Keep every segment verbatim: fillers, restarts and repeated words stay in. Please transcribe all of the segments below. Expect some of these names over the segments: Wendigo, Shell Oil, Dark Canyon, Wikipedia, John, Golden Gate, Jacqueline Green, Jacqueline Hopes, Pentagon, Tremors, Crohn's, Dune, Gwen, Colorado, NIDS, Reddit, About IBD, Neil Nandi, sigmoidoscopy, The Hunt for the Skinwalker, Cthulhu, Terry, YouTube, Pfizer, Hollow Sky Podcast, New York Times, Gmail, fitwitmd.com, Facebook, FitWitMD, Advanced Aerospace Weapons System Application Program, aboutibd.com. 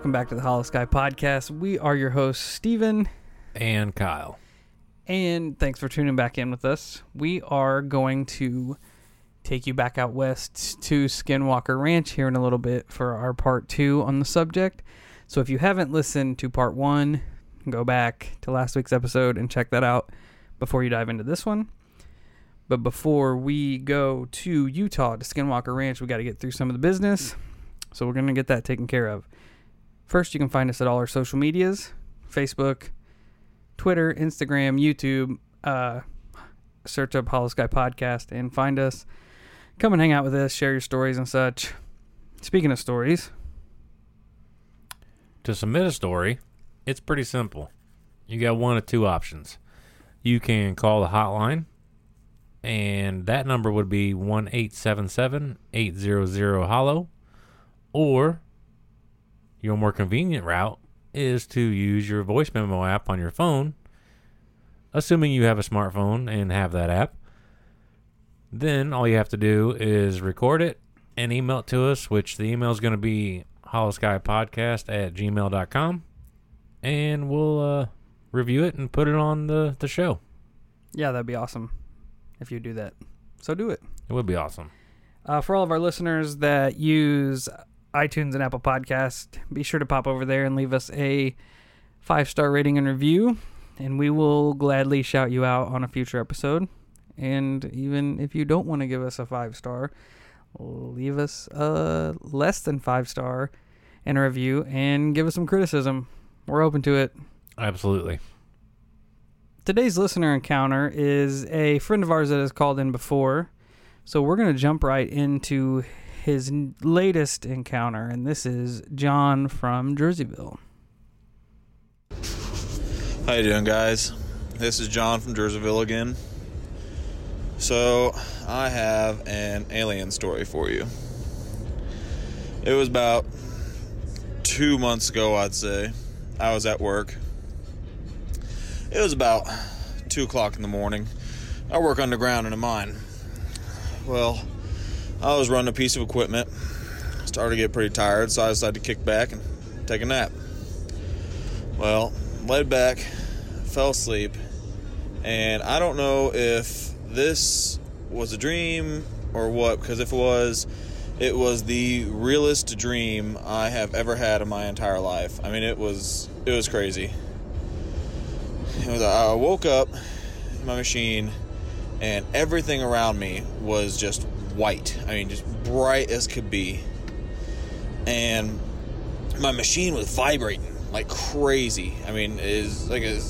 Welcome back to the Hollow Sky Podcast. We are your hosts, Steven and Kyle. And thanks for tuning back in with us. We are going to take you back out west to Skinwalker Ranch here in a little bit for our part two on the subject. So if you haven't listened to part one, go back to last week's episode and check that out before you dive into this one. But before we go to Utah to Skinwalker Ranch, we got to get through some of the business. So we're going to get that taken care of. First, you can find us at all our social medias, Facebook, Twitter, Instagram, YouTube. Uh, search up Hollow Sky Podcast and find us. Come and hang out with us, share your stories and such. Speaking of stories. To submit a story, it's pretty simple. You got one of two options. You can call the hotline, and that number would be one eight seven seven, eight hundred, HOLLOW. Or your more convenient route is to use your voice memo app on your phone, assuming you have a smartphone and have that app. Then all you have to do is record it and email it to us, which the email is going to be hollowskypodcast at gmail dot com, and we'll uh, review it and put it on the, the show. Yeah, that'd be awesome if you do that. So do it. It would be awesome. Uh, for all of our listeners that use iTunes and Apple Podcast, be sure to pop over there and leave us a five-star rating and review, and we will gladly shout you out on a future episode. And even if you don't want to give us a five-star, leave us a less than five-star and a review and give us some criticism. We're open to it. Absolutely. Today's listener encounter is a friend of ours that has called in before, so we're going to jump right into his latest encounter, and this is John from Jerseyville. How you doing, guys? This is John from Jerseyville again. So, I have an alien story for you. It was about two months ago, I'd say. I was at work. It was about two o'clock in the morning. I work underground in a mine. Well, I was running a piece of equipment, started to get pretty tired, so I decided to kick back and take a nap. Well, laid back, fell asleep, and I don't know if this was a dream or what, because if it was, it was the realest dream I have ever had in my entire life. I mean, it was it was crazy. It was, I woke up in my machine, and everything around me was just white. I mean, just bright as could be. And my machine was vibrating like crazy. I mean, it was like a,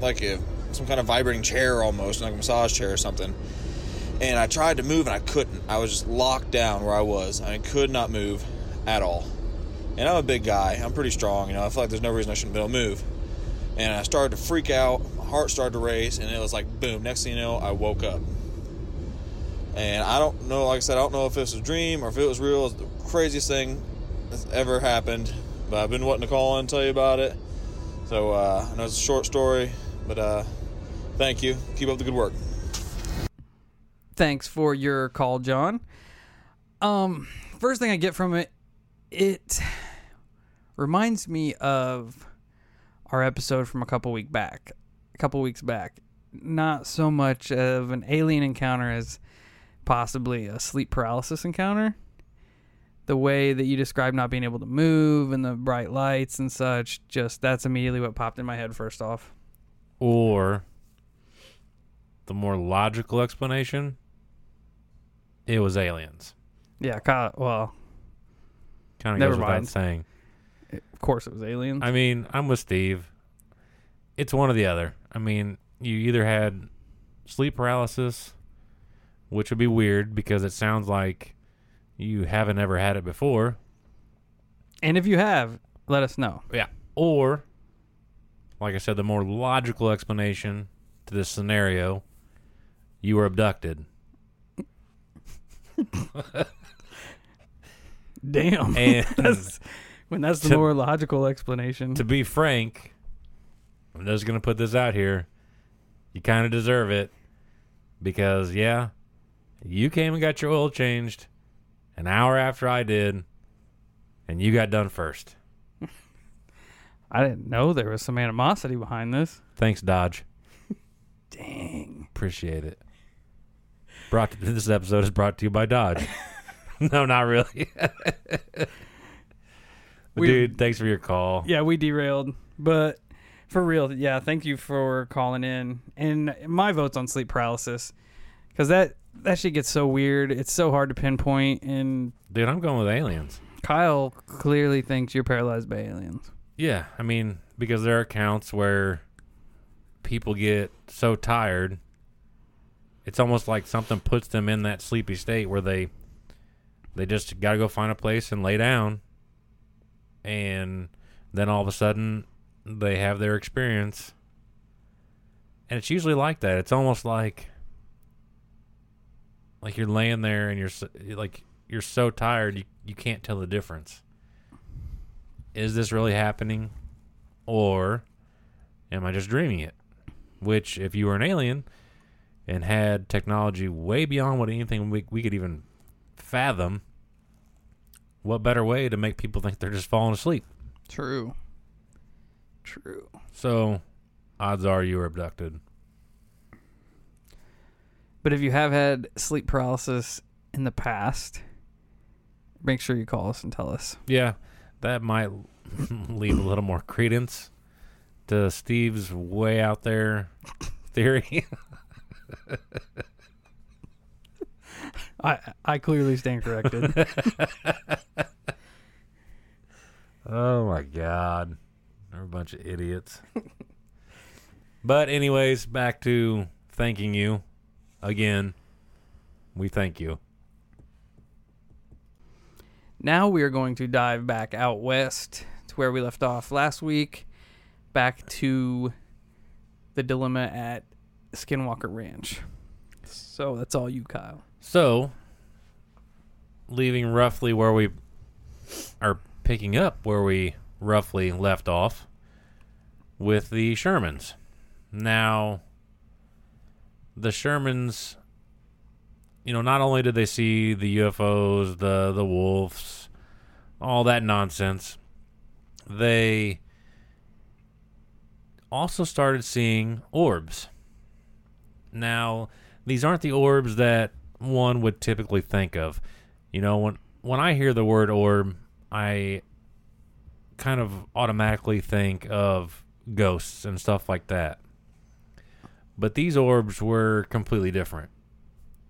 like a, some kind of vibrating chair almost, like a massage chair or something. And I tried to move, and I couldn't. I was just locked down where I was. I mean, could not move at all. And I'm a big guy. I'm pretty strong. You know, I feel like there's no reason I shouldn't be able to move. And I started to freak out. My heart started to race, and it was like, boom. Next thing you know, I woke up. And I don't know, like I said, I don't know if it was a dream or if it was real. It was the craziest thing that's ever happened. But I've been wanting to call in and tell you about it. So uh, I know it's a short story, but uh, thank you. Keep up the good work. Thanks for your call, John. Um, first thing I get from it, it reminds me of our episode from a couple week back, a couple weeks back. Not so much of an alien encounter as possibly a sleep paralysis encounter. The way that you described not being able to move and the bright lights and such, just that's immediately what popped in my head first off. Or the more logical explanation, it was aliens. Yeah, kind of, well, kind of never goes mind. Without saying. Of course it was aliens. I mean, I'm with Steve. It's one or the other. I mean, you either had sleep paralysis, which would be weird because it sounds like you haven't ever had it before. And if you have, let us know. Yeah. Or, like I said, the more logical explanation to this scenario, you were abducted. Damn. And that's... When that's the to, more logical explanation. To be frank, I'm just going to put this out here. You kind of deserve it because, yeah, you came and got your oil changed an hour after I did, and you got done first. I didn't know there was some animosity behind this. Thanks, Dodge. Dang. Appreciate it. Brought to, this episode is brought to you by Dodge. No, not really. we, Dude, thanks for your call. Yeah, we derailed. But for real, yeah, thank you for calling in. And my vote's on sleep paralysis. Because that, that shit gets so weird. It's so hard to pinpoint. And Dude, I'm going with aliens. Kyle clearly thinks you're paralyzed by aliens. Yeah, I mean, because there are accounts where people get so tired, it's almost like something puts them in that sleepy state where they they just got to go find a place and lay down, and then all of a sudden they have their experience. And it's usually like that. It's almost like like you're laying there and you're like you're so tired you, you can't tell the difference. Is this really happening, or am I just dreaming it? Which, if you were an alien and had technology way beyond what anything we, we could even fathom, what better way to make people think they're just falling asleep? True. True. So, odds are you were abducted. But if you have had sleep paralysis in the past, make sure you call us and tell us. Yeah, that might leave a little more credence to Steve's way out there theory. I I clearly stand corrected. Oh my God. We're a bunch of idiots. But anyways, back to thanking you again. We thank you. Now we are going to dive back out west to where we left off last week, back to the dilemma at Skinwalker Ranch. So that's all you, Kyle. So, leaving roughly where we are picking up where we roughly left off with the Shermans. Now, the Shermans, you know, not only did they see the U F Os, the, the wolves, all that nonsense, they also started seeing orbs. Now, these aren't the orbs that one would typically think of. You know, when when I hear the word orb, I kind of automatically think of ghosts and stuff like that. But these orbs were completely different.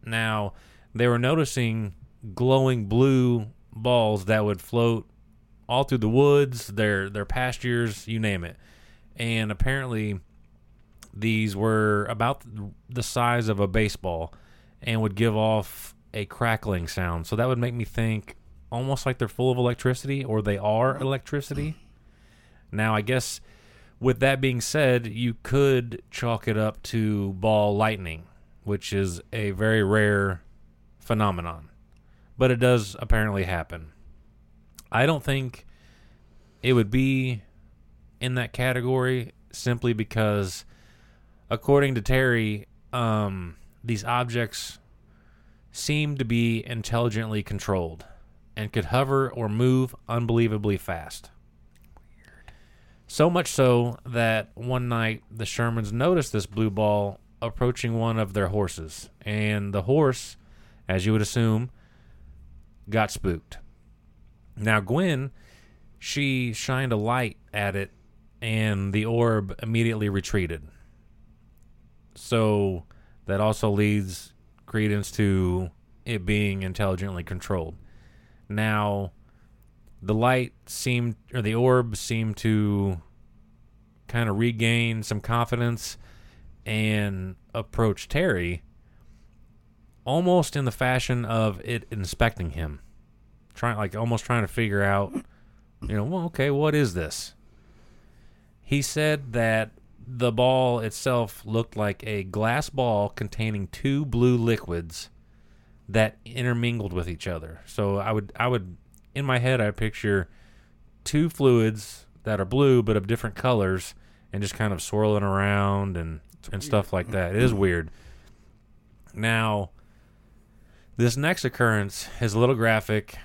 Now, they were noticing glowing blue balls that would float all through the woods, their their pastures, you name it. And apparently, these were about the size of a baseball and would give off a crackling sound. So that would make me think almost like they're full of electricity, or they are electricity. Now, I guess with that being said, you could chalk it up to ball lightning, which is a very rare phenomenon. But it does apparently happen. I don't think it would be in that category, simply because, according to Terry, um, these objects seem to be intelligently controlled and could hover or move unbelievably fast. Weird. So much so that one night the Shermans noticed this blue ball approaching one of their horses, and the horse, as you would assume, got spooked. Now, Gwen, she shined a light at it, and the orb immediately retreated. So that also leads credence to it being intelligently controlled. Now, the light seemed, or the orb seemed to kind of regain some confidence and approach Terry almost in the fashion of it inspecting him. Trying, like almost trying to figure out, you know, well, okay, what is this? He said that the ball itself looked like a glass ball containing two blue liquids that intermingled with each other. So I would, I would, in my head, I picture two fluids that are blue but of different colors and just kind of swirling around and, and stuff like that. It is weird. Now, this next occurrence is a little graphic,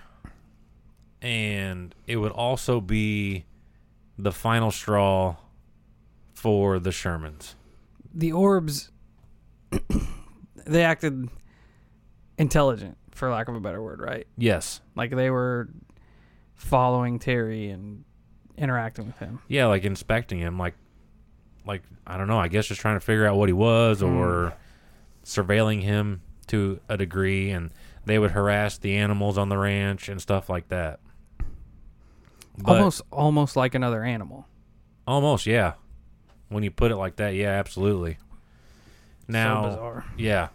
and it would also be the final straw for the Shermans. The orbs, they acted intelligent, for lack of a better word, right? Yes. Like they were following Terry and interacting with him. Yeah, like inspecting him. Like, like I don't know, I guess just trying to figure out what he was mm. or surveilling him to a degree. And they would harass the animals on the ranch and stuff like that. But almost, almost like another animal. Almost, yeah. When you put it like that, yeah, absolutely. Now, so bizarre. Yeah,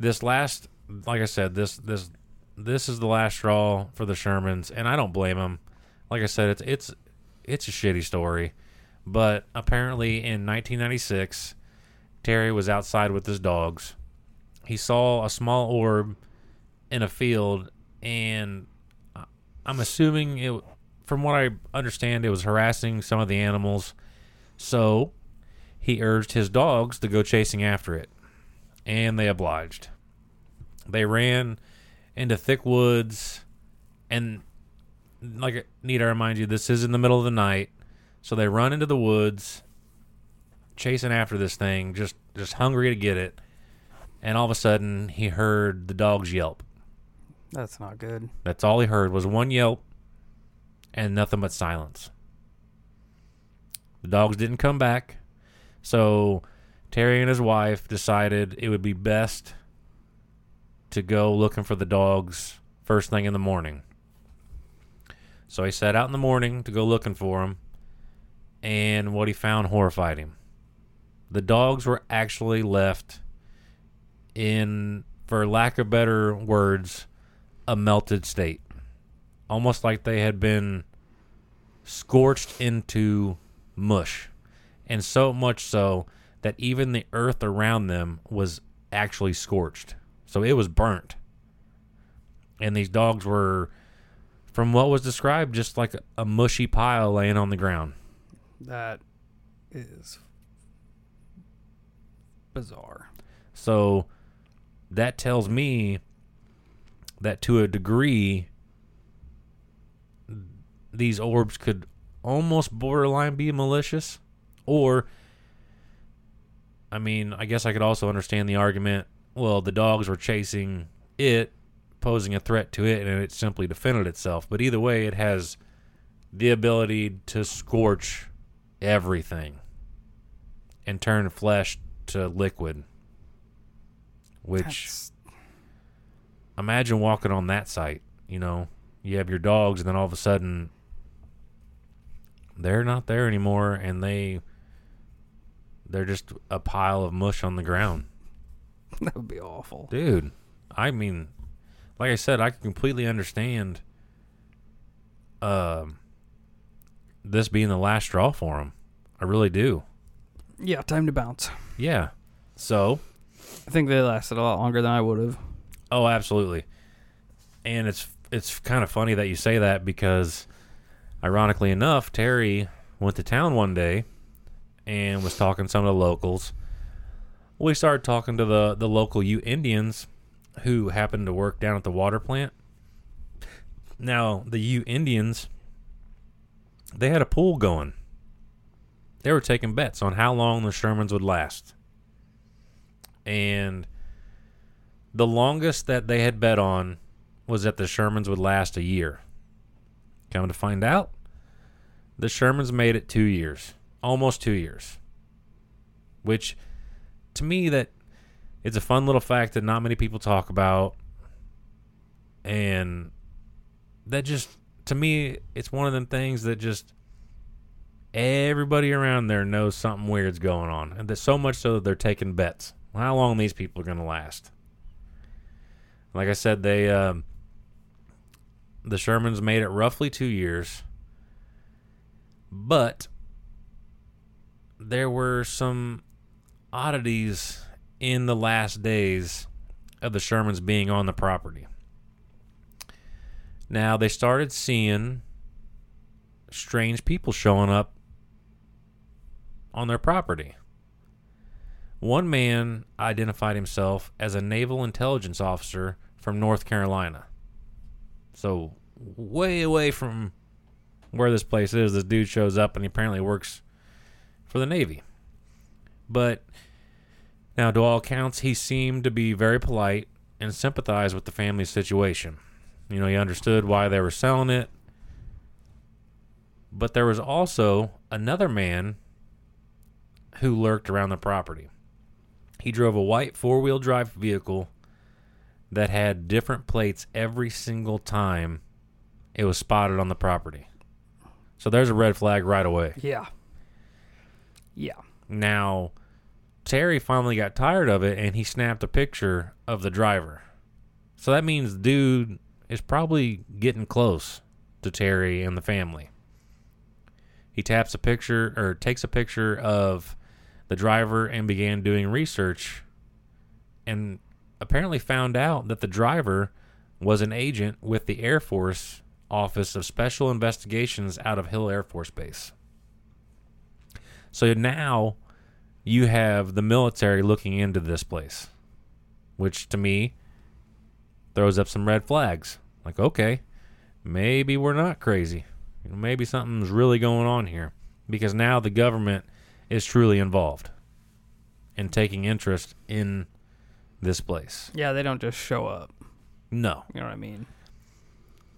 this last, like I said, this this this is the last straw for the Shermans, and I don't blame them. Like I said, it's it's it's a shitty story, but apparently in nineteen ninety-six, Terry was outside with his dogs. He saw a small orb in a field, and I'm assuming it. From what I understand, it was harassing some of the animals. So he urged his dogs to go chasing after it, and they obliged. They ran into thick woods, and like I need to remind you, this is in the middle of the night. So they run into the woods, chasing after this thing, just, just hungry to get it. And all of a sudden, he heard the dogs yelp. That's not good. That's all he heard was one yelp. And nothing but silence. The dogs didn't come back. So Terry and his wife decided it would be best to go looking for the dogs first thing in the morning. So he set out in the morning to go looking for them. And what he found horrified him. The dogs were actually left in, for lack of better words, a melted state. Almost like they had been scorched into mush. And so much so that even the earth around them was actually scorched. So it was burnt. And these dogs were, from what was described, just like a mushy pile laying on the ground. That is bizarre. So that tells me that to a degree, these orbs could almost borderline be malicious. Or, I mean, I guess I could also understand the argument, well, the dogs were chasing it, posing a threat to it, and it simply defended itself. But either way, it has the ability to scorch everything and turn flesh to liquid. Which, That's... imagine walking on that site, you know. You have your dogs, and then all of a sudden, they're not there anymore, and they, they're just a pile of mush on the ground. That would be awful. Dude, I mean, like I said, I can completely understand uh, this being the last straw for them. I really do. Yeah, time to bounce. Yeah. So? I think they lasted a lot longer than I would have. Oh, absolutely. And it's It's kind of funny that you say that because, ironically enough, Terry went to town one day and was talking to some of the locals. We started talking to the, the local Ute Indians who happened to work down at the water plant. Now, the Ute Indians, they had a pool going. They were taking bets on how long the Shermans would last. And the longest that they had bet on was that the Shermans would last a year. Come to find out, the Shermans made it two years. Almost two years. Which, to me, that it's a fun little fact that not many people talk about. And that just, to me, it's one of them things that just everybody around there knows something weird's going on. And that's so much so that they're taking bets. How long these people are going to last. Like I said, they... Uh, The Shermans made it roughly two years, but there were some oddities in the last days of the Shermans being on the property. Now, they started seeing strange people showing up on their property. One man identified himself as a naval intelligence officer from North Carolina. So way away from where this place is, this dude shows up and he apparently works for the Navy. But now, to all accounts, he seemed to be very polite and sympathized with the family's situation. You know, he understood why they were selling it. But there was also another man who lurked around the property. He drove a white four-wheel drive vehicle that had different plates every single time it was spotted on the property. So there's a red flag right away. Yeah. Yeah. Now, Terry finally got tired of it, and he snapped a picture of the driver. So that means dude is probably getting close to Terry and the family. He taps a picture or takes a picture of the driver and began doing research, and apparently found out that the driver was an agent with the Air Force Office of Special Investigations out of Hill Air Force Base. So now you have the military looking into this place, which to me throws up some red flags. Like, okay, maybe we're not crazy. You know, maybe something's really going on here, because now the government is truly involved and taking interest in this place. Yeah, they don't just show up. No. You know what I mean?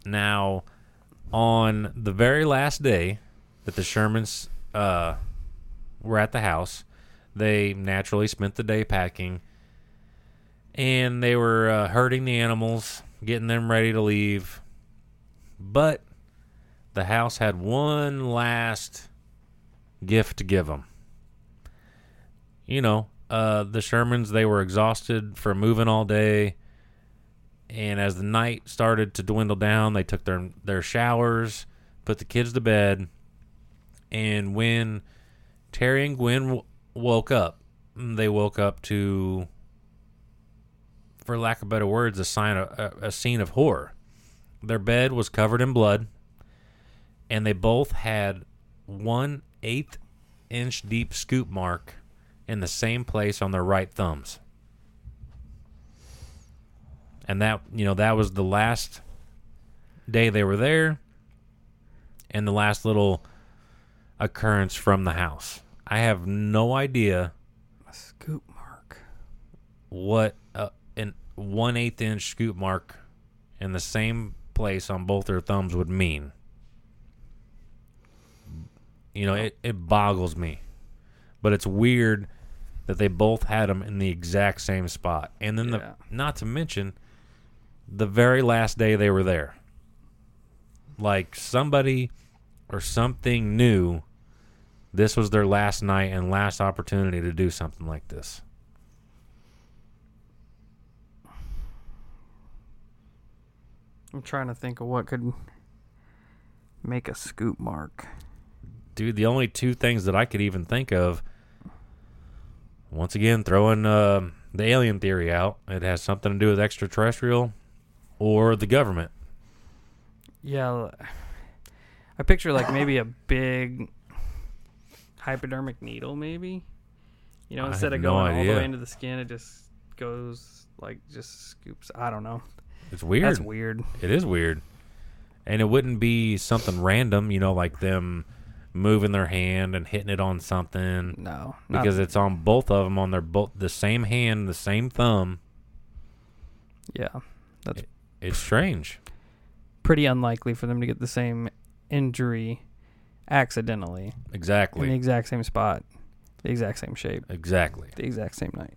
Now, on the very last day that the Shermans uh, were at the house, they naturally spent the day packing, and they were uh, herding the animals, getting them ready to leave. But the house had one last gift to give them. You know, uh, the Shermans, they were exhausted from moving all day. And as the night started to dwindle down, they took their their showers, put the kids to bed. And when Terry and Gwen w- woke up, they woke up to, for lack of better words, a, sign of, a, a scene of horror. Their bed was covered in blood. And they both had one eighth inch deep scoop mark in the same place on their right thumbs. And that, you know, that was the last day they were there and the last little occurrence from the house. I have no idea. A scoop mark. What uh, an one eighth inch scoop mark in the same place on both their thumbs would mean. You know, it, it boggles me. But it's weird that they both had them in the exact same spot. And then, yeah. the not to mention, the very last day they were there. Like, somebody or something knew this was their last night and last opportunity to do something like this. I'm trying to think of what could make a scoop mark. Dude, the only two things that I could even think of, once again, throwing uh, the alien theory out. It has something to do with extraterrestrial or the government. Yeah. I picture like maybe a big hypodermic needle, maybe. You know, instead of no going idea. all the way into the skin, it just goes like just scoops. I don't know. It's weird. That's weird. It is weird. And it wouldn't be something random, you know, like them moving their hand and hitting it on something. No, because it's on both of them, on their both the same hand, the same thumb. Yeah, that's it, it's strange. Pretty unlikely for them to get the same injury accidentally. Exactly. In the exact same spot, the exact same shape. Exactly. The exact same night.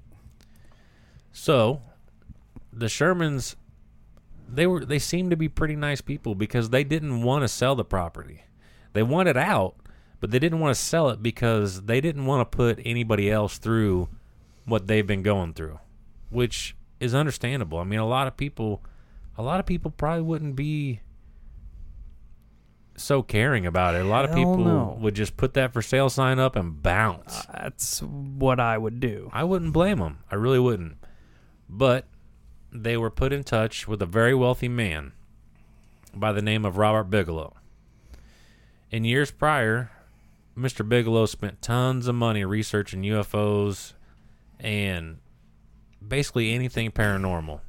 So, the Shermans, they were they seemed to be pretty nice people, because they didn't want to sell the property. They wanted out, but they didn't want to sell it because they didn't want to put anybody else through what they've been going through, which is understandable. I mean, a lot of people, a lot of people probably wouldn't be so caring about it. A lot Hell of people no. would just put that for sale sign up and bounce. Uh, that's what I would do. I wouldn't blame them. I really wouldn't. But they were put in touch with a very wealthy man by the name of Robert Bigelow. In years prior, Mister Bigelow spent tons of money researching U F Os and basically anything paranormal.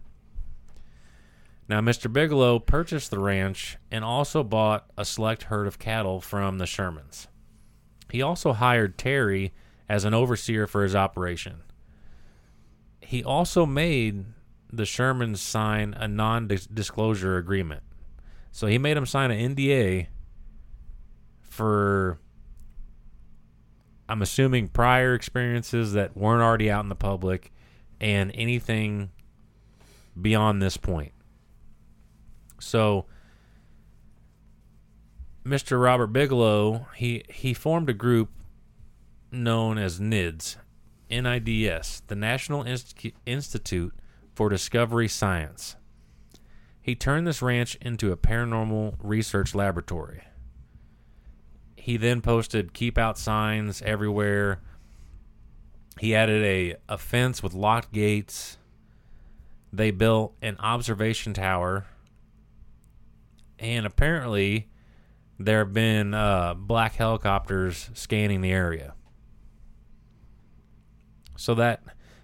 Now, Mister Bigelow purchased the ranch and also bought a select herd of cattle from the Shermans. He also hired Terry as an overseer for his operation. He also made the Shermans sign a non-disclosure agreement. So he made them sign an N D A for, I'm assuming, prior experiences that weren't already out in the public and anything beyond this point. So Mister Robert Bigelow, he, he formed a group known as N I D S, N I D S, the National Inst- Institute for Discovery Science. He turned this ranch into a paranormal research laboratory. He then posted keep out signs everywhere. He added a, a fence with locked gates. They built an observation tower. And apparently, there have been uh, black helicopters scanning the area. So that,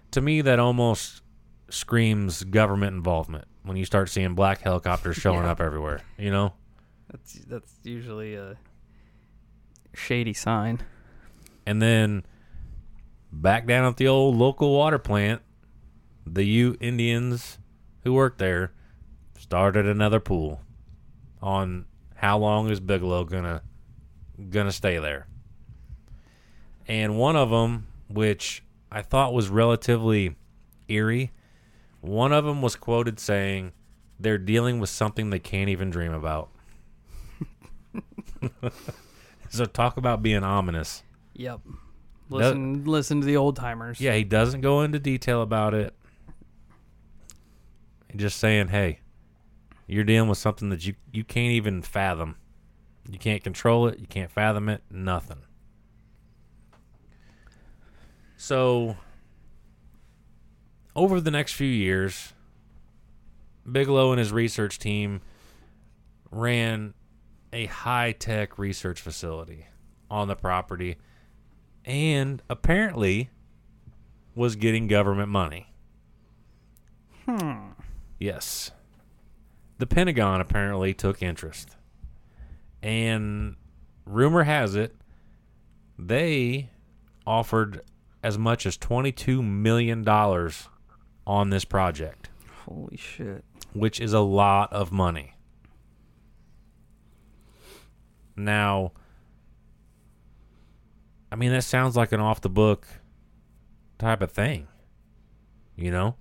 to me, that almost screams government involvement when you start seeing black helicopters showing yeah. up everywhere, you know? That's that's usually a shady sign. And then, back down at the old local water plant, the Ute Indians who worked there started another pool. On how long is Bigelow gonna gonna stay there? And one of them, which I thought was relatively eerie, one of them was quoted saying, "They're dealing with something they can't even dream about." So talk about being ominous. Yep. Listen, Does, listen to the old timers. Yeah, he doesn't go into detail about it. Just saying, hey. You're dealing with something that you, you can't even fathom. You can't control it. You can't fathom it. Nothing. So, over the next few years, Bigelow and his research team ran a high-tech research facility on the property and apparently was getting government money. Hmm. Yes. The Pentagon apparently took interest. And rumor has it, they offered as much as twenty-two million dollars on this project. Holy shit. Which is a lot of money. Now, I mean, that sounds like an off-the-book type of thing, you know?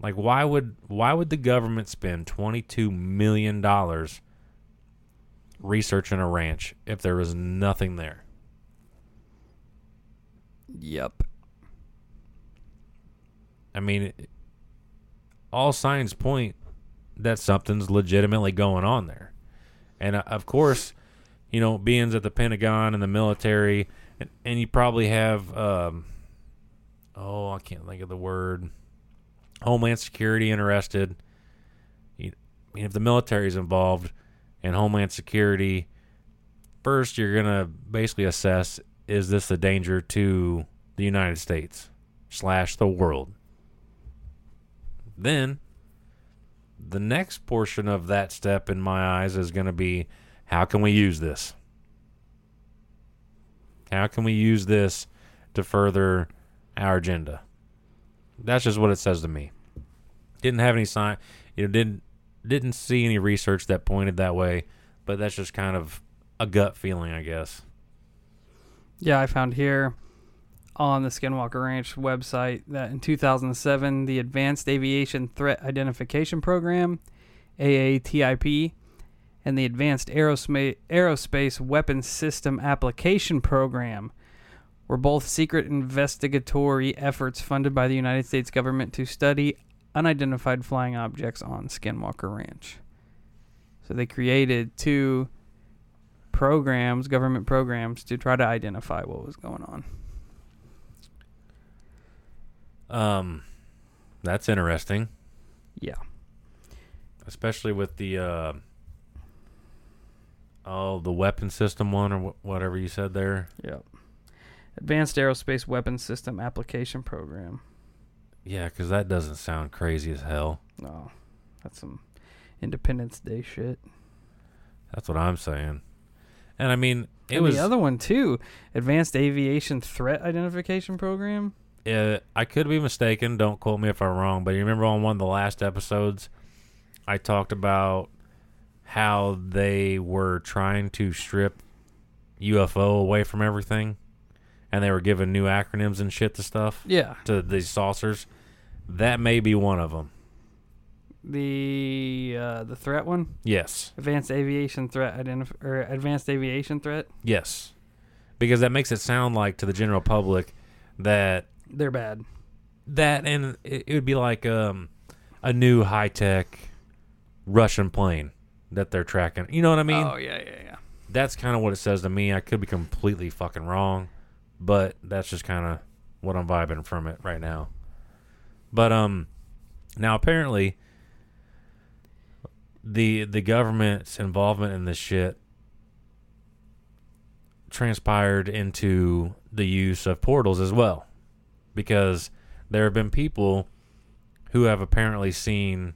Like, why would why would the government spend twenty-two million dollars researching a ranch if there was nothing there? Yep. I mean, all signs point that something's legitimately going on there. And, of course, you know, being at the Pentagon and the military, and, and you probably have, um, oh, I can't think of the word... Homeland Security interested. You, I mean, if the military is involved in Homeland Security, first you're going to basically assess, is this a danger to the United States slash the world? Then the next portion of that step, in my eyes, is going to be, how can we use this? How can we use this to further our agenda? That's just what it says to me. Didn't have any sign, you know, didn't didn't see any research that pointed that way, but that's just kind of a gut feeling, I guess. Yeah, I found here on the Skinwalker Ranch website that in two thousand seven, the Advanced Aviation Threat Identification Program, A A T I P, and the Advanced Aerosma- Aerospace Weapons System Application Program were both secret investigatory efforts funded by the United States government to study unidentified flying objects on Skinwalker Ranch. So they created two programs, government programs, to try to identify what was going on. Um, that's interesting. Yeah. Especially with the, uh, oh, the weapon system one or wh- whatever you said there. Yep. Advanced Aerospace Weapons System Application Program. Yeah, because that doesn't sound crazy as hell. No, that's some Independence Day shit. That's what I'm saying. And I mean, it and was the other one too, Advanced Aviation Threat Identification Program. Yeah, I could be mistaken. Don't quote me if I'm wrong. But you remember on one of the last episodes, I talked about how they were trying to strip U F O away from everything, and they were giving new acronyms and shit to stuff. Yeah, to these saucers. That may be one of them. The uh, the threat one? Yes. Advanced aviation threat identif- or advanced aviation threat? Yes. Because that makes it sound like to the general public that they're bad. That and it, it would be like um, a new high-tech Russian plane that they're tracking. You know what I mean? Oh, yeah, yeah, yeah. That's kind of what it says to me. I could be completely fucking wrong, but that's just kind of what I'm vibing from it right now. But um, now apparently The the government's involvement in this shit transpired into the use of portals as well, because there have been people who have apparently seen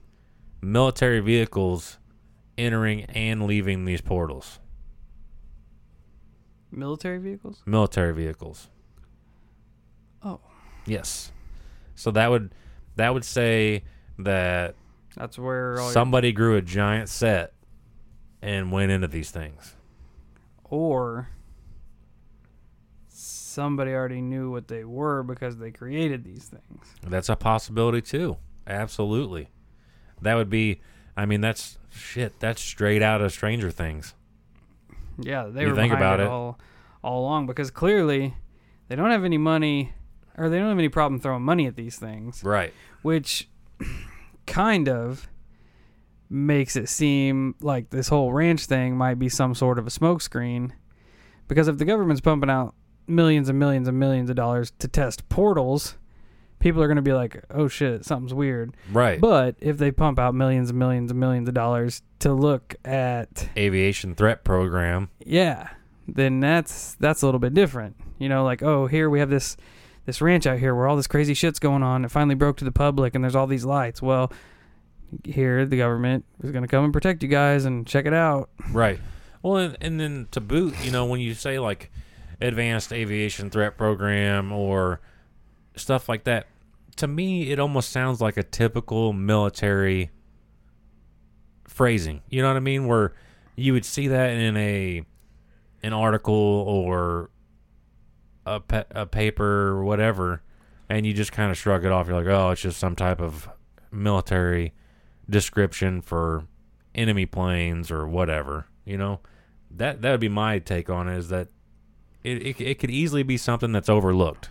military vehicles entering and leaving these portals. Military vehicles? Military vehicles. Oh. Yes. So that would that would say that That's where all somebody your... grew a giant set and went into these things. Or somebody already knew what they were because they created these things. That's a possibility too. Absolutely. That would be, I mean, that's shit. That's straight out of Stranger Things. Yeah, they you were think behind about it all, all along, because clearly they don't have any money, or they don't have any problem throwing money at these things. Right. Which kind of makes it seem like this whole ranch thing might be some sort of a smokescreen, because if the government's pumping out millions and millions and millions of dollars to test portals, people are going to be like, oh shit, something's weird. Right. But if they pump out millions and millions and millions of dollars to look at aviation threat program, yeah, then that's that's a little bit different. You know, like, oh, here we have this This ranch out here where all this crazy shit's going on. It finally broke to the public, and there's all these lights. Well, here the government is going to come and protect you guys and check it out. Right. Well, and, and then to boot, you know, when you say like Advanced Aviation Threat Program or stuff like that, to me it almost sounds like a typical military phrasing. You know what I mean? Where you would see that in a an article or A, pe- a paper or whatever, and you just kind of shrug it off. You're like, oh, it's just some type of military description for enemy planes or whatever. You know, that that would be my take on it, is that it, it, it could easily be something that's overlooked.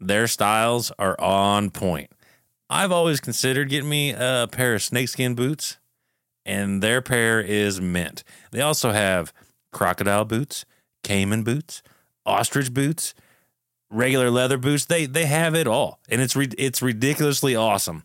their styles are on point. I've always considered getting me a pair of snakeskin boots, and their pair is mint. They also have crocodile boots, caiman boots, ostrich boots, regular leather boots. They they have it all, and it's re- it's ridiculously awesome.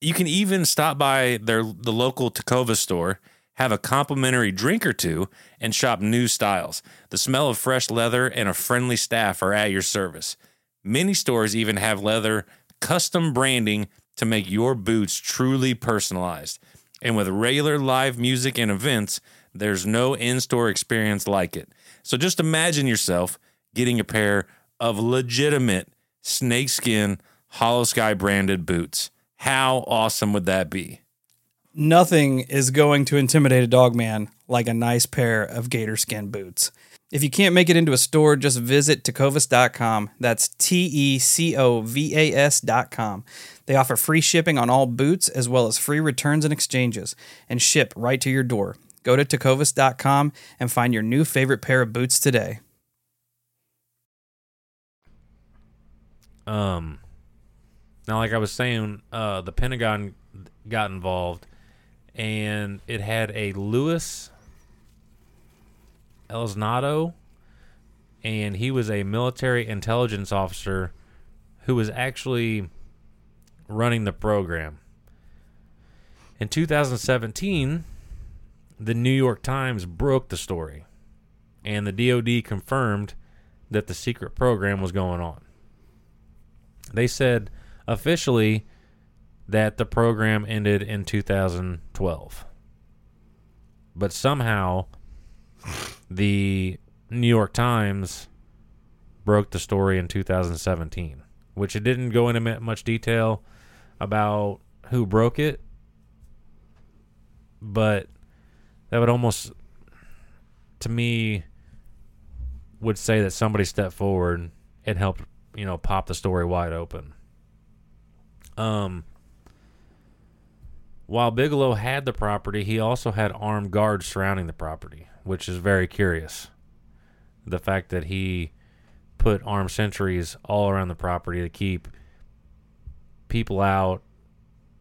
You can even stop by their the local Tecovas store, have a complimentary drink or two, and shop new styles. The smell of fresh leather and a friendly staff are at your service. Many stores even have leather custom branding to make your boots truly personalized. And with regular live music and events, there's no in-store experience like it. So just imagine yourself getting a pair of legitimate snakeskin Hollow Sky branded boots. How awesome would that be? Nothing is going to intimidate a dog man like a nice pair of gator skin boots. If you can't make it into a store, just visit tecovas dot com. That's T E C O V A S dot com. They offer free shipping on all boots as well as free returns and exchanges, and ship right to your door. Go to tecovas dot com and find your new favorite pair of boots today. Um, now, like I was saying, uh, the Pentagon got involved and it had a Luis Elizondo, and he was a military intelligence officer who was actually running the program. In two thousand seventeen, the New York Times broke the story, and the D O D confirmed that the secret program was going on. They said officially that the program ended in two thousand twelve. But somehow, the New York Times broke the story in two thousand seventeen, which it didn't go into much detail about who broke it, but that would almost, to me, would say that somebody stepped forward and helped, you know, pop the story wide open. Um, while Bigelow had the property, he also had armed guards surrounding the property, which is very curious. The fact that he put armed sentries all around the property to keep people out,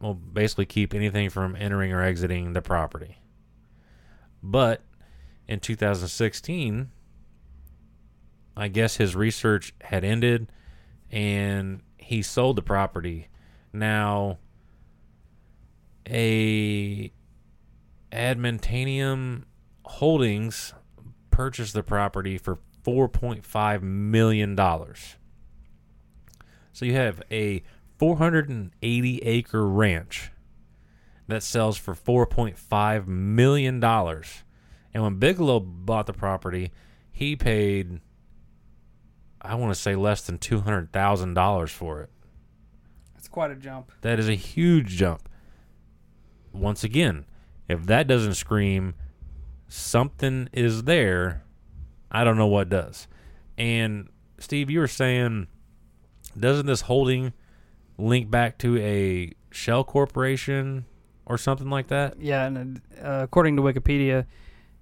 well, basically keep anything from entering or exiting the property. But in two thousand sixteen, I guess his research had ended and he sold the property. Now, a Adamantium Holdings purchased the property for four point five million dollars. So you have a four hundred eighty acre ranch that sells for four point five million dollars. And when Bigelow bought the property, he paid, I want to say, less than two hundred thousand dollars for it. That's quite a jump. That is a huge jump. Once again, if that doesn't scream something is there, I don't know what does. And Steve, you were saying, doesn't this holding link back to a shell corporation or something like that? Yeah, and uh, according to Wikipedia,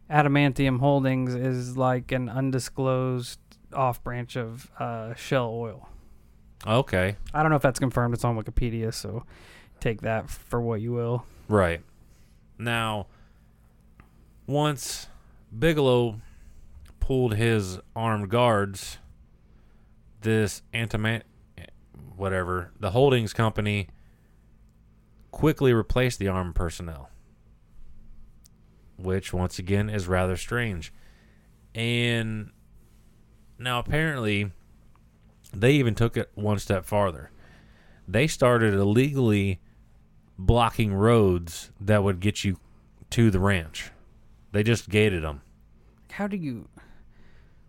Adamantium Holdings is like an undisclosed off branch of uh, Shell Oil. Okay. I don't know if that's confirmed. It's on Wikipedia, so take that for what you will. Right. Now, once Bigelow pulled his armed guards, this antimant, whatever, the holdings company quickly replaced the armed personnel, which once again is rather strange. And now apparently they even took it one step farther. They started illegally blocking roads that would get you to the ranch. They just gated them. How do you,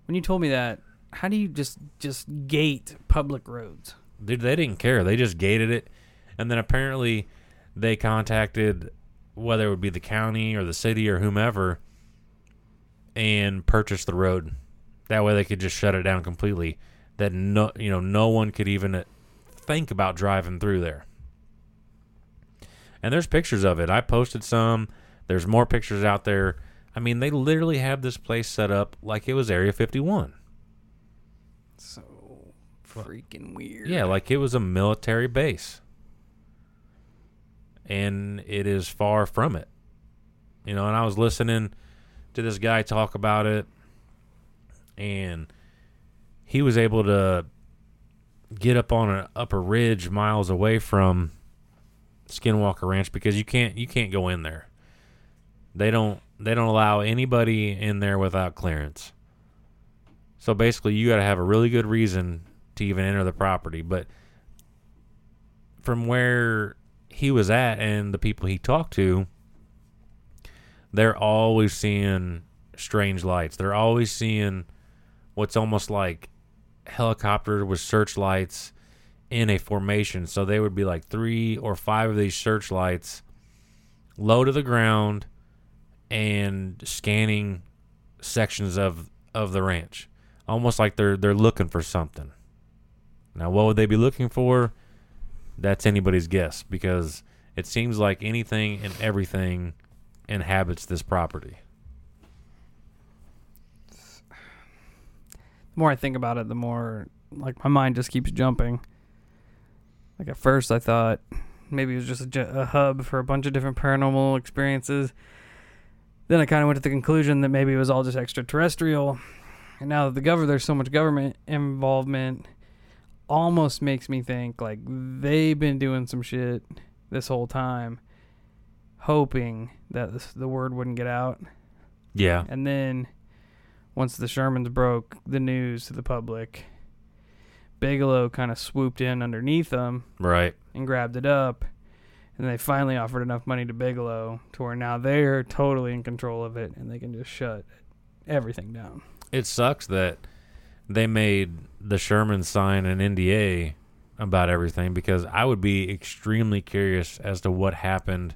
when you told me that, how do you just, just gate public roads? Dude, they didn't care. They just gated it. And then apparently they contacted, whether it would be the county or the city or whomever, and purchased the road. That way they could just shut it down completely. That no, you know, no one could even think about driving through there. And there's pictures of it. I posted some. There's more pictures out there. I mean, they literally have this place set up like it was Area fifty-one. So freaking weird. Yeah, like it was a military base. And it is far from it. You know, and I was listening to this guy talk about it, and he was able to get up on an upper ridge miles away from Skinwalker Ranch, because you can't you can't go in there. They don't they don't allow anybody in there without clearance. So basically, you got to have a really good reason to even enter the property. But from where he was at and the people he talked to, they're always seeing strange lights. They're always seeing what's almost like helicopters with searchlights in a formation. So they would be like three or five of these searchlights low to the ground and scanning sections of, of the ranch. Almost like they're they're looking for something. Now, what would they be looking for? That's anybody's guess, because it seems like anything and everything inhabits this property. The more I think about it, the more, like, my mind just keeps jumping. Like, at first I thought maybe it was just a, a hub for a bunch of different paranormal experiences. Then I kind of went to the conclusion that maybe it was all just extraterrestrial. And now that the government, there's so much government involvement, almost makes me think like they've been doing some shit this whole time, hoping that this, the word wouldn't get out. Yeah. And then once the Shermans broke the news to the public, Bigelow kind of swooped in underneath them. Right. And grabbed it up. And they finally offered enough money to Bigelow to where now they're totally in control of it and they can just shut everything down. It sucks that they made the Sherman sign an N D A about everything, because I would be extremely curious as to what happened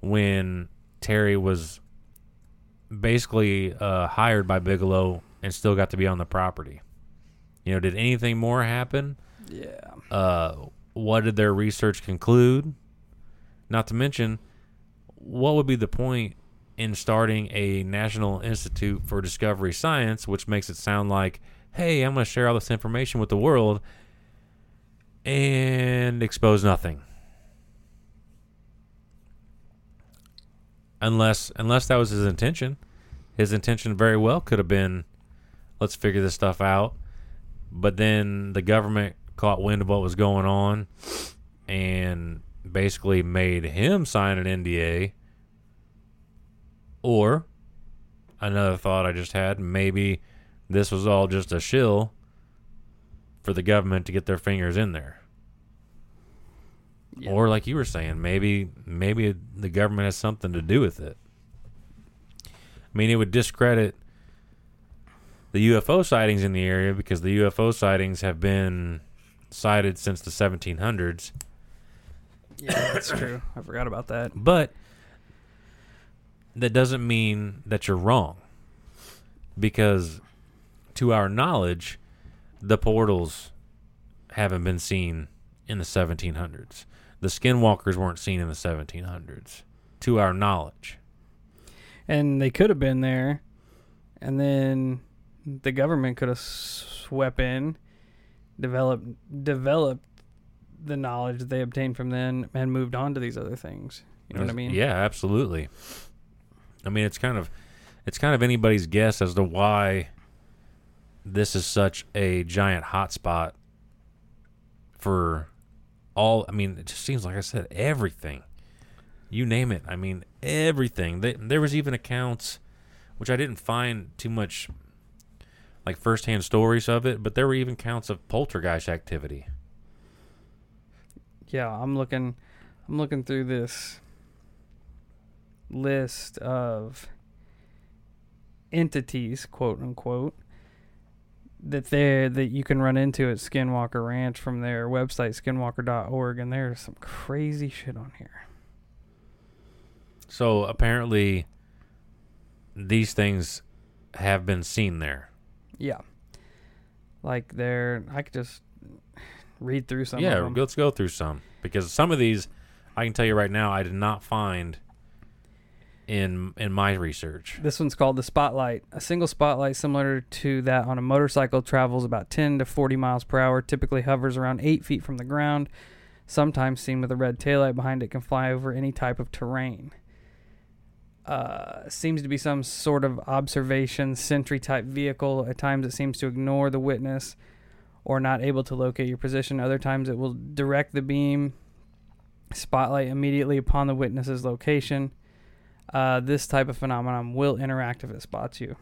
when Terry was basically uh, hired by Bigelow and still got to be on the property. You know, did anything more happen? Yeah. Uh, what did their research conclude? Not to mention, what would be the point in starting a National Institute for Discovery Science, which makes it sound like, hey, I'm going to share all this information with the world and expose nothing. Unless, unless that was his intention. His intention very well could have been, let's figure this stuff out. But then the government caught wind of what was going on and basically made him sign an N D A. Or, another thought I just had, maybe this was all just a shill for the government to get their fingers in there. Yeah. Or like you were saying, maybe maybe the government has something to do with it. I mean, it would discredit the U F O sightings in the area, because the U F O sightings have been sighted since the seventeen hundreds. Yeah, that's true. I forgot about that. But that doesn't mean that you're wrong, because to our knowledge, the portals haven't been seen in the seventeen hundreds. The skinwalkers weren't seen in the seventeen hundreds, to our knowledge. And they could have been there, and then the government could have swept in, developed developed the knowledge that they obtained from then, and moved on to these other things. You know what I mean? Yeah, absolutely. I mean, it's kind of it's kind of anybody's guess as to why this is such a giant hotspot for all. I mean, it just seems like I said everything. You name it. I mean, everything. They, there was even accounts, which I didn't find too much like firsthand stories of it, but there were even accounts of poltergeist activity. Yeah, I'm looking. I'm looking through this list of entities, quote unquote, that there that you can run into at Skinwalker Ranch from their website, skinwalker dot org, and there's some crazy shit on here. So apparently these things have been seen there. Yeah. Like they're I could just read through some yeah, of them. Yeah, let's go through some, because some of these I can tell you right now I did not find In in my research. This one's called the Spotlight. A single spotlight similar to that on a motorcycle travels about ten to forty miles per hour, typically hovers around eight feet from the ground. Sometimes seen with a red taillight behind it, can fly over any type of terrain. Uh, seems to be some sort of observation sentry type vehicle. At times it seems to ignore the witness or not able to locate your position. Other times it will direct the beam spotlight immediately upon the witness's location. Uh, this type of phenomenon will interact if it spots you.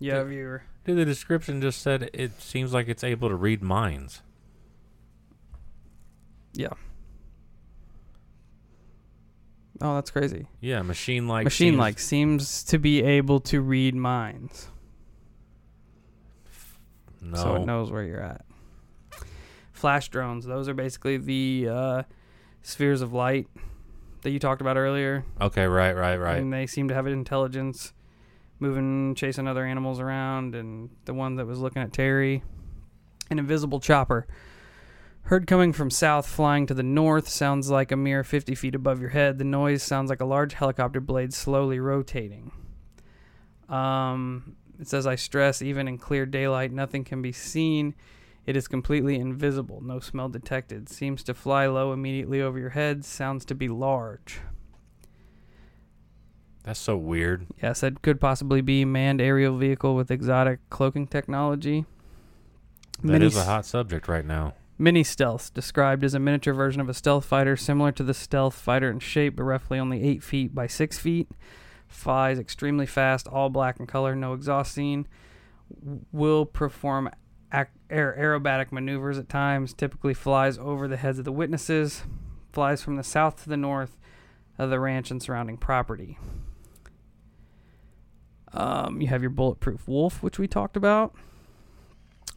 Yeah, viewer. Dude, the description just said it seems like it's able to read minds. Yeah. Oh, that's crazy. Yeah, machine-like. Machine-like seems, seems to be able to read minds. No. So it knows where you're at. Flash drones. Those are basically the uh, spheres of light that you talked about earlier. Okay, right, right, right. And they seem to have an intelligence, moving, chasing other animals around, and the one that was looking at Terry. An invisible chopper. Heard coming from south, flying to the north, sounds like a mere fifty feet above your head. The noise sounds like a large helicopter blade slowly rotating. Um, it says, I stress, even in clear daylight, nothing can be seen. It is completely invisible, no smell detected, seems to fly low immediately over your head, sounds to be large. That's so weird. Yes, it could possibly be manned aerial vehicle with exotic cloaking technology. That mini is a hot subject right now. Mini stealth, described as a miniature version of a stealth fighter, similar to the stealth fighter in shape, but roughly only eight feet by six feet. Flies extremely fast, all black in color, no exhaust scene. Will perform ac- aer- aerobatic maneuvers at times, typically flies over the heads of the witnesses, flies from the south to the north of the ranch and surrounding property. Um, you have your bulletproof wolf, which we talked about.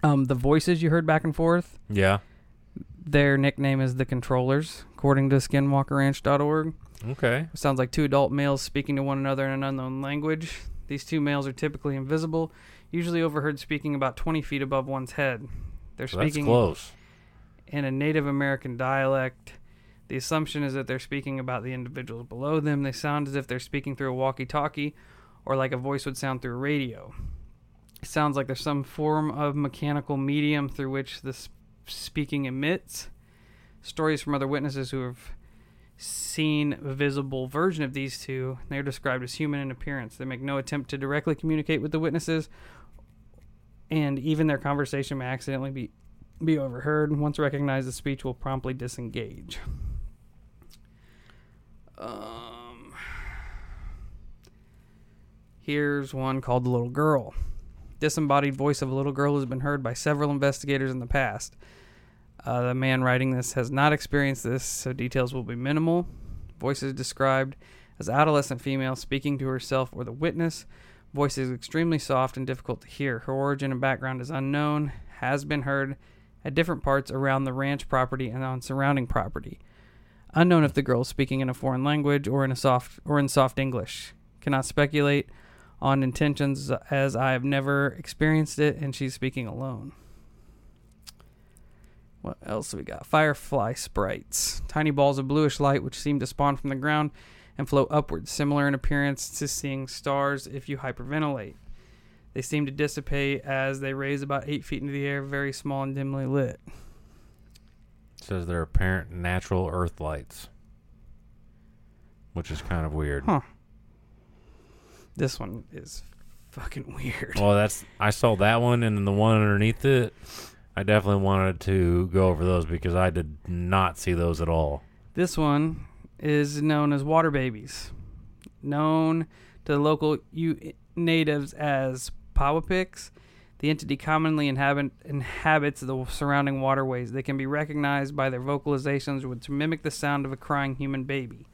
Um, the voices you heard back and forth. Yeah. Their nickname is the Controllers, according to skinwalker ranch dot org. Okay. It sounds like two adult males speaking to one another in an unknown language. These two males are typically invisible, usually overheard speaking about twenty feet above one's head. They're so speaking that's close. In a Native American dialect. The assumption is that they're speaking about the individuals below them. They sound as if they're speaking through a walkie-talkie or like a voice would sound through a radio. It sounds like there's some form of mechanical medium through which the speaking emits. Stories from other witnesses who have seen a visible version of these two, they're described as human in appearance. They make no attempt to directly communicate with the witnesses, and even their conversation may accidentally be, be overheard. Once recognized, the speech will promptly disengage. Um, here's one called The Little Girl. Disembodied voice of a little girl has been heard by several investigators in the past. Uh, the man writing this has not experienced this, so details will be minimal. Voices described as adolescent female speaking to herself or the witness. Voice is extremely soft and difficult to hear. Her origin and background is unknown. Has been heard at different parts around the ranch property and on surrounding property. Unknown if the girl is speaking in a foreign language or in a soft or in soft English. Cannot speculate on intentions as I have never experienced it, and she's speaking alone. What else we got? Firefly sprites. Tiny balls of bluish light which seem to spawn from the ground and flow upwards, similar in appearance to seeing stars if you hyperventilate. They seem to dissipate as they raise about eight feet into the air, very small and dimly lit. Says they're apparent natural earth lights, which is kind of weird. Huh. This one is fucking weird. Well, that's I saw that one and then the one underneath it. I definitely wanted to go over those because I did not see those at all. This one is known as water babies, known to the local Ute natives as Pawapix. The entity commonly inhabit, inhabits the surrounding waterways. They can be recognized by their vocalizations, which mimic the sound of a crying human baby.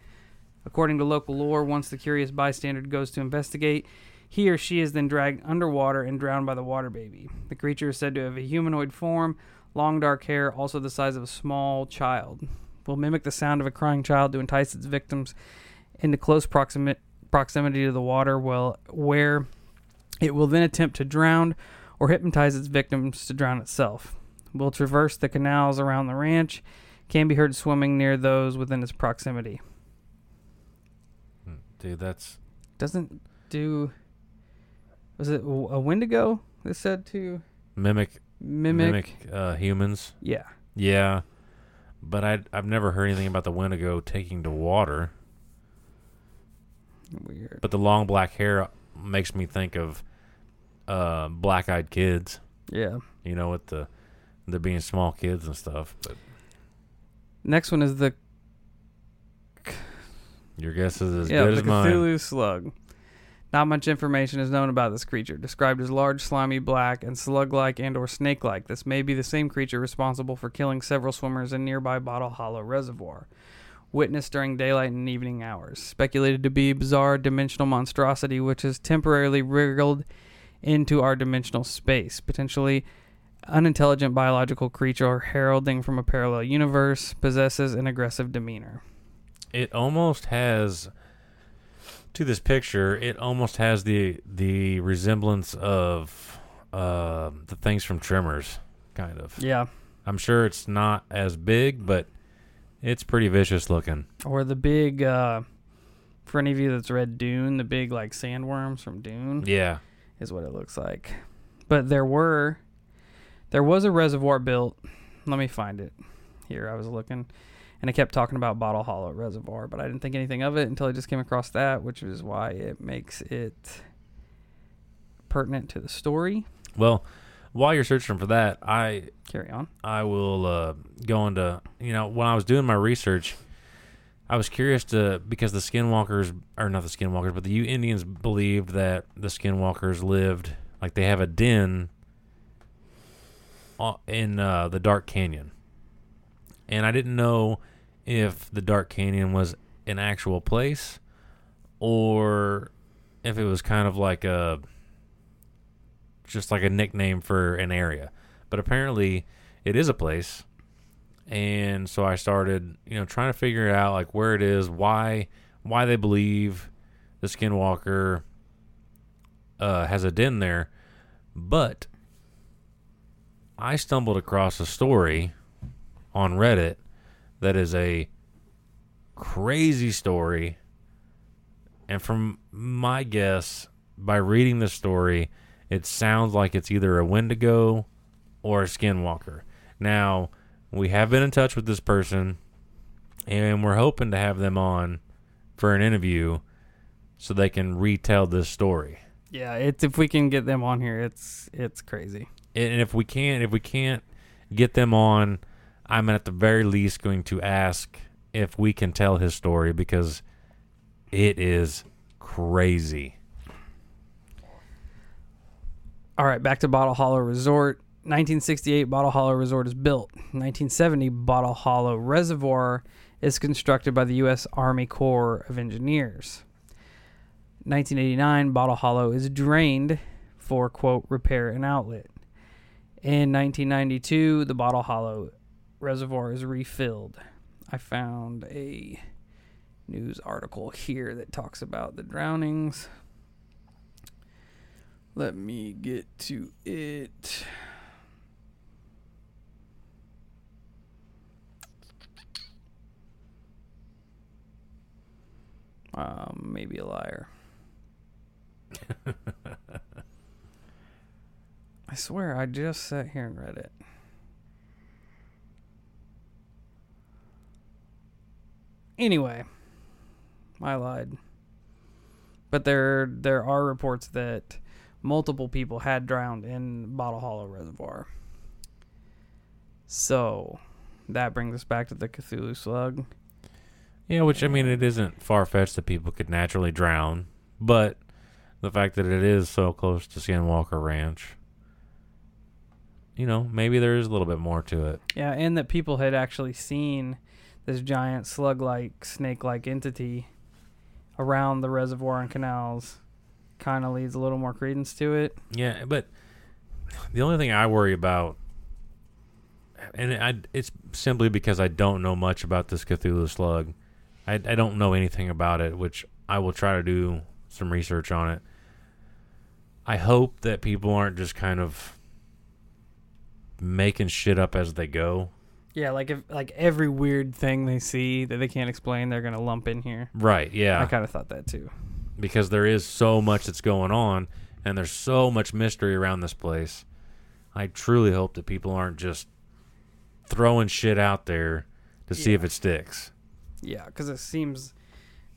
According to local lore, once the curious bystander goes to investigate, he or she is then dragged underwater and drowned by the water baby. The creature is said to have a humanoid form, long dark hair, also the size of a small child. Will mimic the sound of a crying child to entice its victims into close proximi- proximity to the water, well, where it will then attempt to drown or hypnotize its victims to drown itself. Will traverse the canals around the ranch. Can be heard swimming near those within its proximity. Dude, that's... Doesn't do... Was it a Wendigo that said to... Mimic... Mimic... Mimic uh, humans? Yeah. Yeah. But I'd, I've never heard anything about the Wendigo taking to water. Weird. But the long black hair makes me think of... Uh, black-eyed kids. Yeah. You know, with the they're being small kids and stuff. But next one is the... Your guess is as yeah, good as mine. Yeah, the Cthulhu slug. Not much information is known about this creature. Described as large, slimy, black, and slug-like and or snake-like. This may be the same creature responsible for killing several swimmers in nearby Bottle Hollow Reservoir. Witnessed during daylight and evening hours. Speculated to be a bizarre dimensional monstrosity which has temporarily wriggled into our dimensional space, potentially unintelligent biological creature heralding from a parallel universe, possesses an aggressive demeanor. It almost has, to this picture, it almost has the the resemblance of uh, the things from Tremors, kind of. Yeah. I'm sure it's not as big, but it's pretty vicious looking. Or the big, uh, for any of you that's read Dune, the big like sandworms from Dune. Yeah. Is what it looks like. But there were There was a reservoir built. Let me find it. Here, I was looking. And I kept talking about Bottle Hollow Reservoir, but I didn't think anything of it until I just came across that, which is why it makes it pertinent to the story. Well, while you're searching for that, I... Carry on. I will uh, go into... You know, when I was doing my research, I was curious to... Because the Skinwalkers... Or not the Skinwalkers, but the Ute Indians believed that the Skinwalkers lived... Like, they have a den in uh, the Dark Canyon. And I didn't know if the Dark Canyon was an actual place or if it was kind of like a... just like a nickname for an area. But apparently it is a place. And so I started, you know, trying to figure out like where it is, why why they believe the Skinwalker uh, has a den there. But I stumbled across a story on Reddit that is a crazy story. And from my guess, by reading this story, it sounds like it's either a Wendigo or a Skinwalker. Now, we have been in touch with this person, and we're hoping to have them on for an interview so they can retell this story. Yeah, it's if we can get them on here, it's it's crazy. And if we can't, if we can't get them on, I'm at the very least going to ask if we can tell his story because it is crazy. All right, back to Bottle Hollow Resort. nineteen sixty-eight, Bottle Hollow Resort is built. nineteen seventy, Bottle Hollow Reservoir is constructed by the U S Army Corps of Engineers. nineteen eighty-nine, Bottle Hollow is drained for, quote, repair and outlet. In nineteen ninety-two, the Bottle Hollow Reservoir is refilled. I found a news article here that talks about the drownings. Let me get to it. Um, maybe a liar. I swear, I just sat here and read it. Anyway, I lied. But there, there are reports that multiple people had drowned in Bottle Hollow Reservoir. So, that brings us back to the Cthulhu Slug. Yeah, which, I mean, it isn't far-fetched that people could naturally drown. But the fact that it is so close to Skinwalker Ranch, you know, maybe there is a little bit more to it. Yeah, and that people had actually seen this giant slug-like, snake-like entity around the reservoir and canals. Kind of leads a little more credence to it. Yeah, but the only thing I worry about, and I, it's simply because I don't know much about this Cthulhu Slug. I, I don't know anything about it, which I will try to do some research on it. I hope that people aren't just kind of making shit up as they go. Yeah, like if like every weird thing they see that they can't explain, they're going to lump in here. Right, yeah. I kind of thought that too. Because there is so much that's going on, and there's so much mystery around this place. I truly hope that people aren't just throwing shit out there to yeah. see if it sticks. Yeah, because it seems,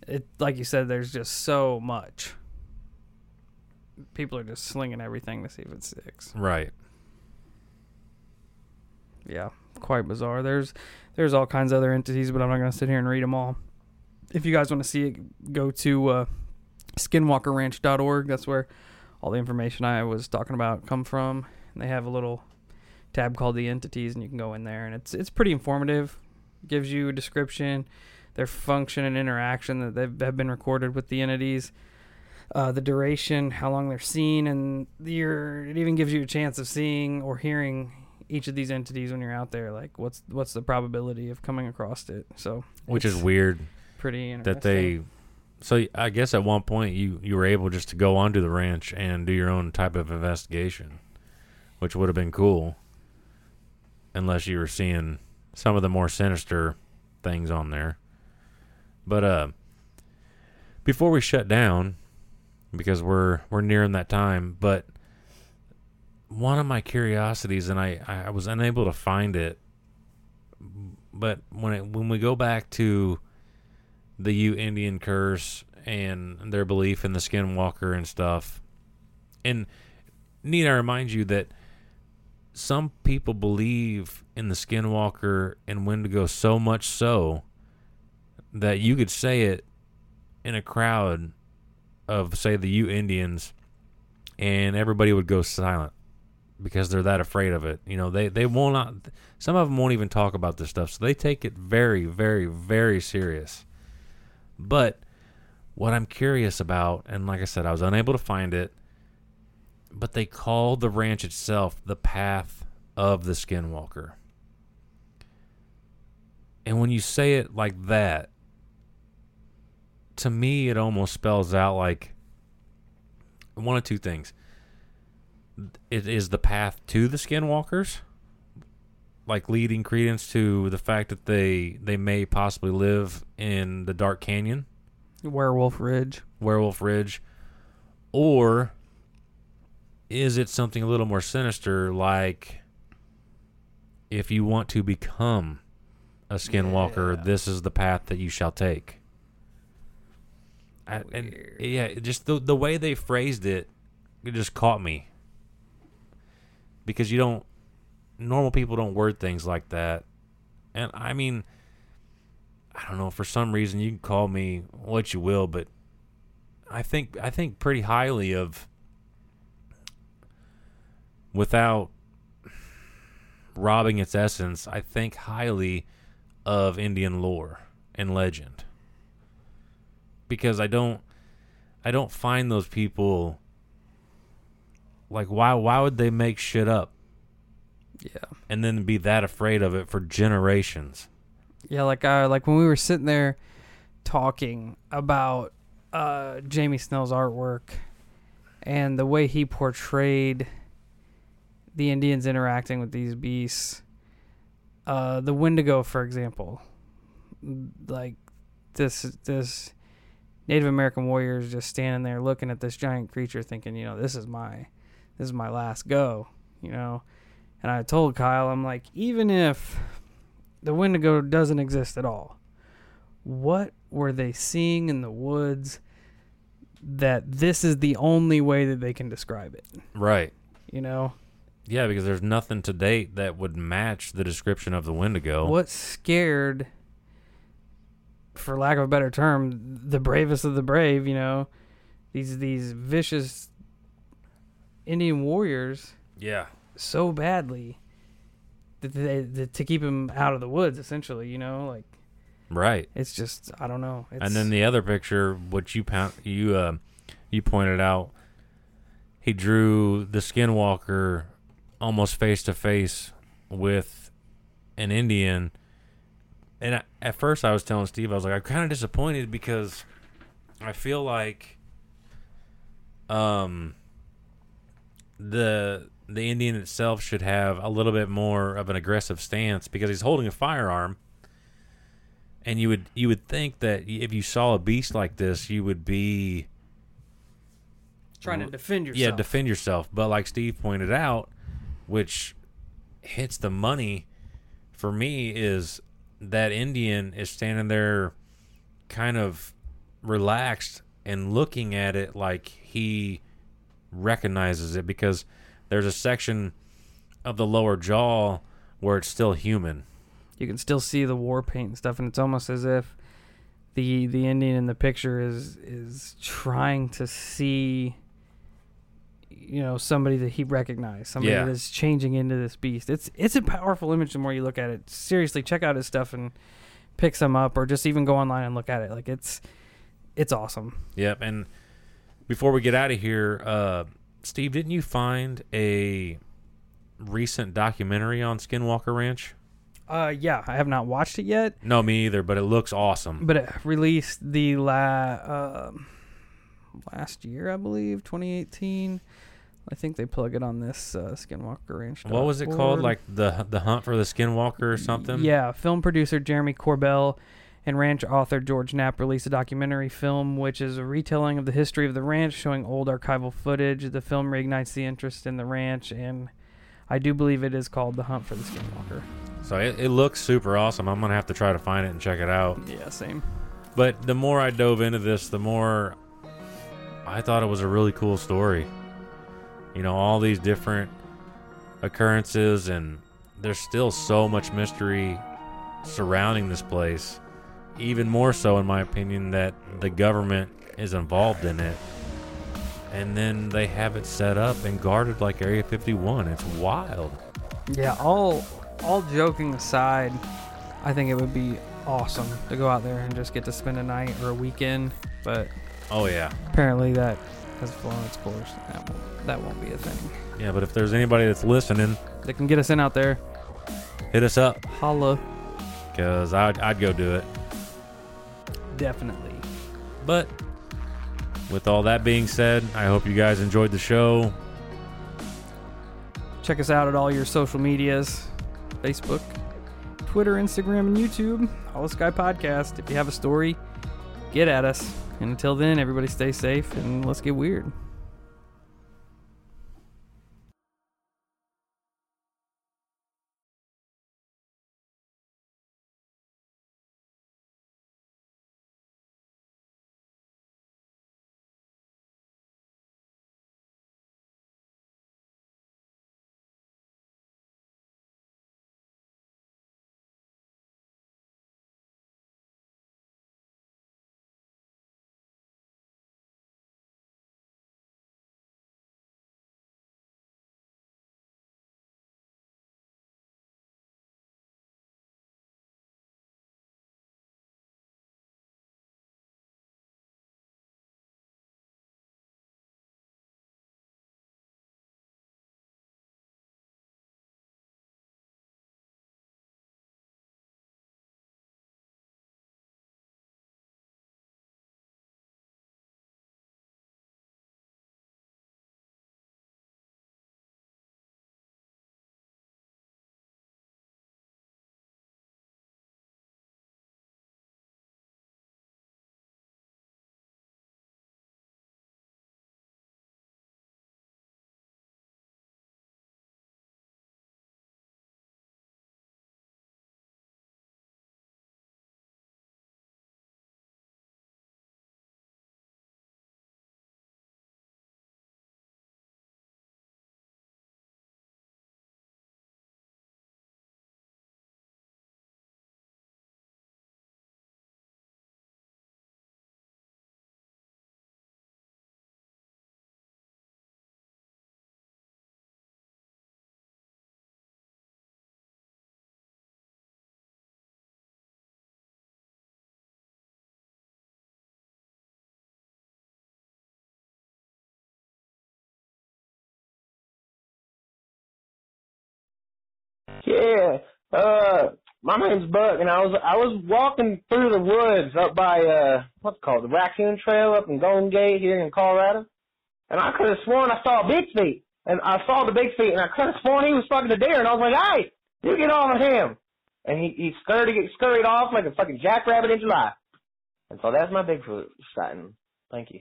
it like you said, there's just so much. People are just slinging everything to see if it sticks. Right. Yeah, quite bizarre. There's, there's all kinds of other entities, but I'm not going to sit here and read them all. If you guys want to see it, go to... Uh, skinwalker ranch dot org. That's where all the information I was talking about come from. And they have a little tab called The Entities, and you can go in there, and it's it's pretty informative. It gives you a description, their function and interaction that they've, have been recorded with the entities, uh, the duration, how long they're seen, and your, it even gives you a chance of seeing or hearing each of these entities when you're out there. Like, what's what's the probability of coming across it? So, which is weird. Pretty interesting. That they... So I guess at one point you, you were able just to go onto the ranch and do your own type of investigation, which would have been cool, unless you were seeing some of the more sinister things on there. But uh, before we shut down, because we're we're nearing that time, but one of my curiosities, and I, I was unable to find it, but when it, when we go back to the Ute Indian curse and their belief in the Skinwalker and stuff, and need I remind you that some people believe in the Skinwalker and Wendigo so much so that you could say it in a crowd of, say, the Ute Indians, and everybody would go silent because they're that afraid of it. You know, they, they will not, some of them won't even talk about this stuff. So they take it very, very, very serious. But what I'm curious about, and like I said, I was unable to find it, but they call the ranch itself the Path of the Skinwalker. And when you say it like that, to me, it almost spells out like one of two things. It is the path to the Skinwalkers, like leading credence to the fact that they, they may possibly live in the Dark Canyon. Werewolf Ridge. Werewolf Ridge. Or is it something a little more sinister, like if you want to become a Skinwalker, yeah. This is the path that you shall take. I, and yeah, just the the way they phrased it, it just caught me. Because you don't, normal people don't word things like that. And I mean, I don't know, for some reason you can call me what you will, but I think I think pretty highly of, without robbing its essence, I think highly of Indian lore and legend. Because I don't, I don't find those people, like, why, why would they make shit up? Yeah. And then be that afraid of it for generations. Yeah, like, uh, like when we were sitting there talking about uh, Jamie Snell's artwork and the way he portrayed the Indians interacting with these beasts, uh, the Wendigo, for example, like this, this. Native American warriors just standing there looking at this giant creature thinking, you know, this is my this is my last go, you know. And I told Kyle, I'm like, even if the Wendigo doesn't exist at all, what were they seeing in the woods that this is the only way that they can describe it? Right. You know? Yeah, because there's nothing to date that would match the description of the Wendigo. What scared, for lack of a better term, the bravest of the brave, you know, these these vicious Indian warriors, yeah, so badly that they that to keep him out of the woods, essentially, you know, like, right. It's just, I don't know. It's, and then the other picture, which you you uh, you pointed out, he drew the Skinwalker almost face to face with an Indian. And I, at first I was telling Steve, I was like, I'm kind of disappointed because I feel like um, the the Indian itself should have a little bit more of an aggressive stance because he's holding a firearm. And you would you would think that if you saw a beast like this, you would be trying to defend yourself. Yeah, defend yourself. But like Steve pointed out, which hits the money for me, is that Indian is standing there kind of relaxed and looking at it like he recognizes it, because there's a section of the lower jaw where it's still human. You can still see the war paint and stuff, and it's almost as if the the Indian in the picture is is trying to see, you know, somebody that he recognized, somebody yeah. that's changing into this beast. It's it's a powerful image the more you look at it. Seriously, check out his stuff and pick some up, or just even go online and look at it. Like, it's it's awesome. Yep, and before we get out of here, uh, Steve, didn't you find a recent documentary on Skinwalker Ranch? Uh, yeah, I have not watched it yet. No, me either, but it looks awesome. But it released the la... Uh, last year, I believe, twenty eighteen. I think they plug it on this uh, Skinwalker Ranch. What was it called? Like the the Hunt for the Skinwalker or something? Yeah, film producer Jeremy Corbell and ranch author George Knapp released a documentary film, which is a retelling of the history of the ranch, showing old archival footage. The film reignites the interest in the ranch, and I do believe it is called The Hunt for the Skinwalker. So it, it looks super awesome. I'm going to have to try to find it and check it out. Yeah, same. But the more I dove into this, the more I thought it was a really cool story. You know, all these different occurrences, and there's still so much mystery surrounding this place. Even more so, in my opinion, that the government is involved in it. And then they have it set up and guarded like Area fifty-one. It's wild. Yeah, all all joking aside, I think it would be awesome to go out there and just get to spend a night or a weekend. But oh yeah, apparently that has flown its course. That won't, that won't be a thing. Yeah, but if there's anybody that's listening that can get us in out there, hit us up. Holla. Because I'd, I'd go do it. Definitely. But with all that being said, I hope you guys enjoyed the show. Check us out at all your social medias. Facebook, Twitter, Instagram, and YouTube. Hollow Sky Podcast. If you have a story, get at us. And until then, everybody stay safe, and let's get weird. Yeah, uh, my name's Buck, and I was I was walking through the woods up by, uh, what's it called, the Raccoon Trail up in Golden Gate here in Colorado, and I could have sworn I saw Big Feet, and I saw the Big Feet, and I could have sworn he was fucking a deer, and I was like, hey, you get on with him, and he, he scurried, scurried off like a fucking jackrabbit in July, and so that's my Bigfoot sighting. Thank you.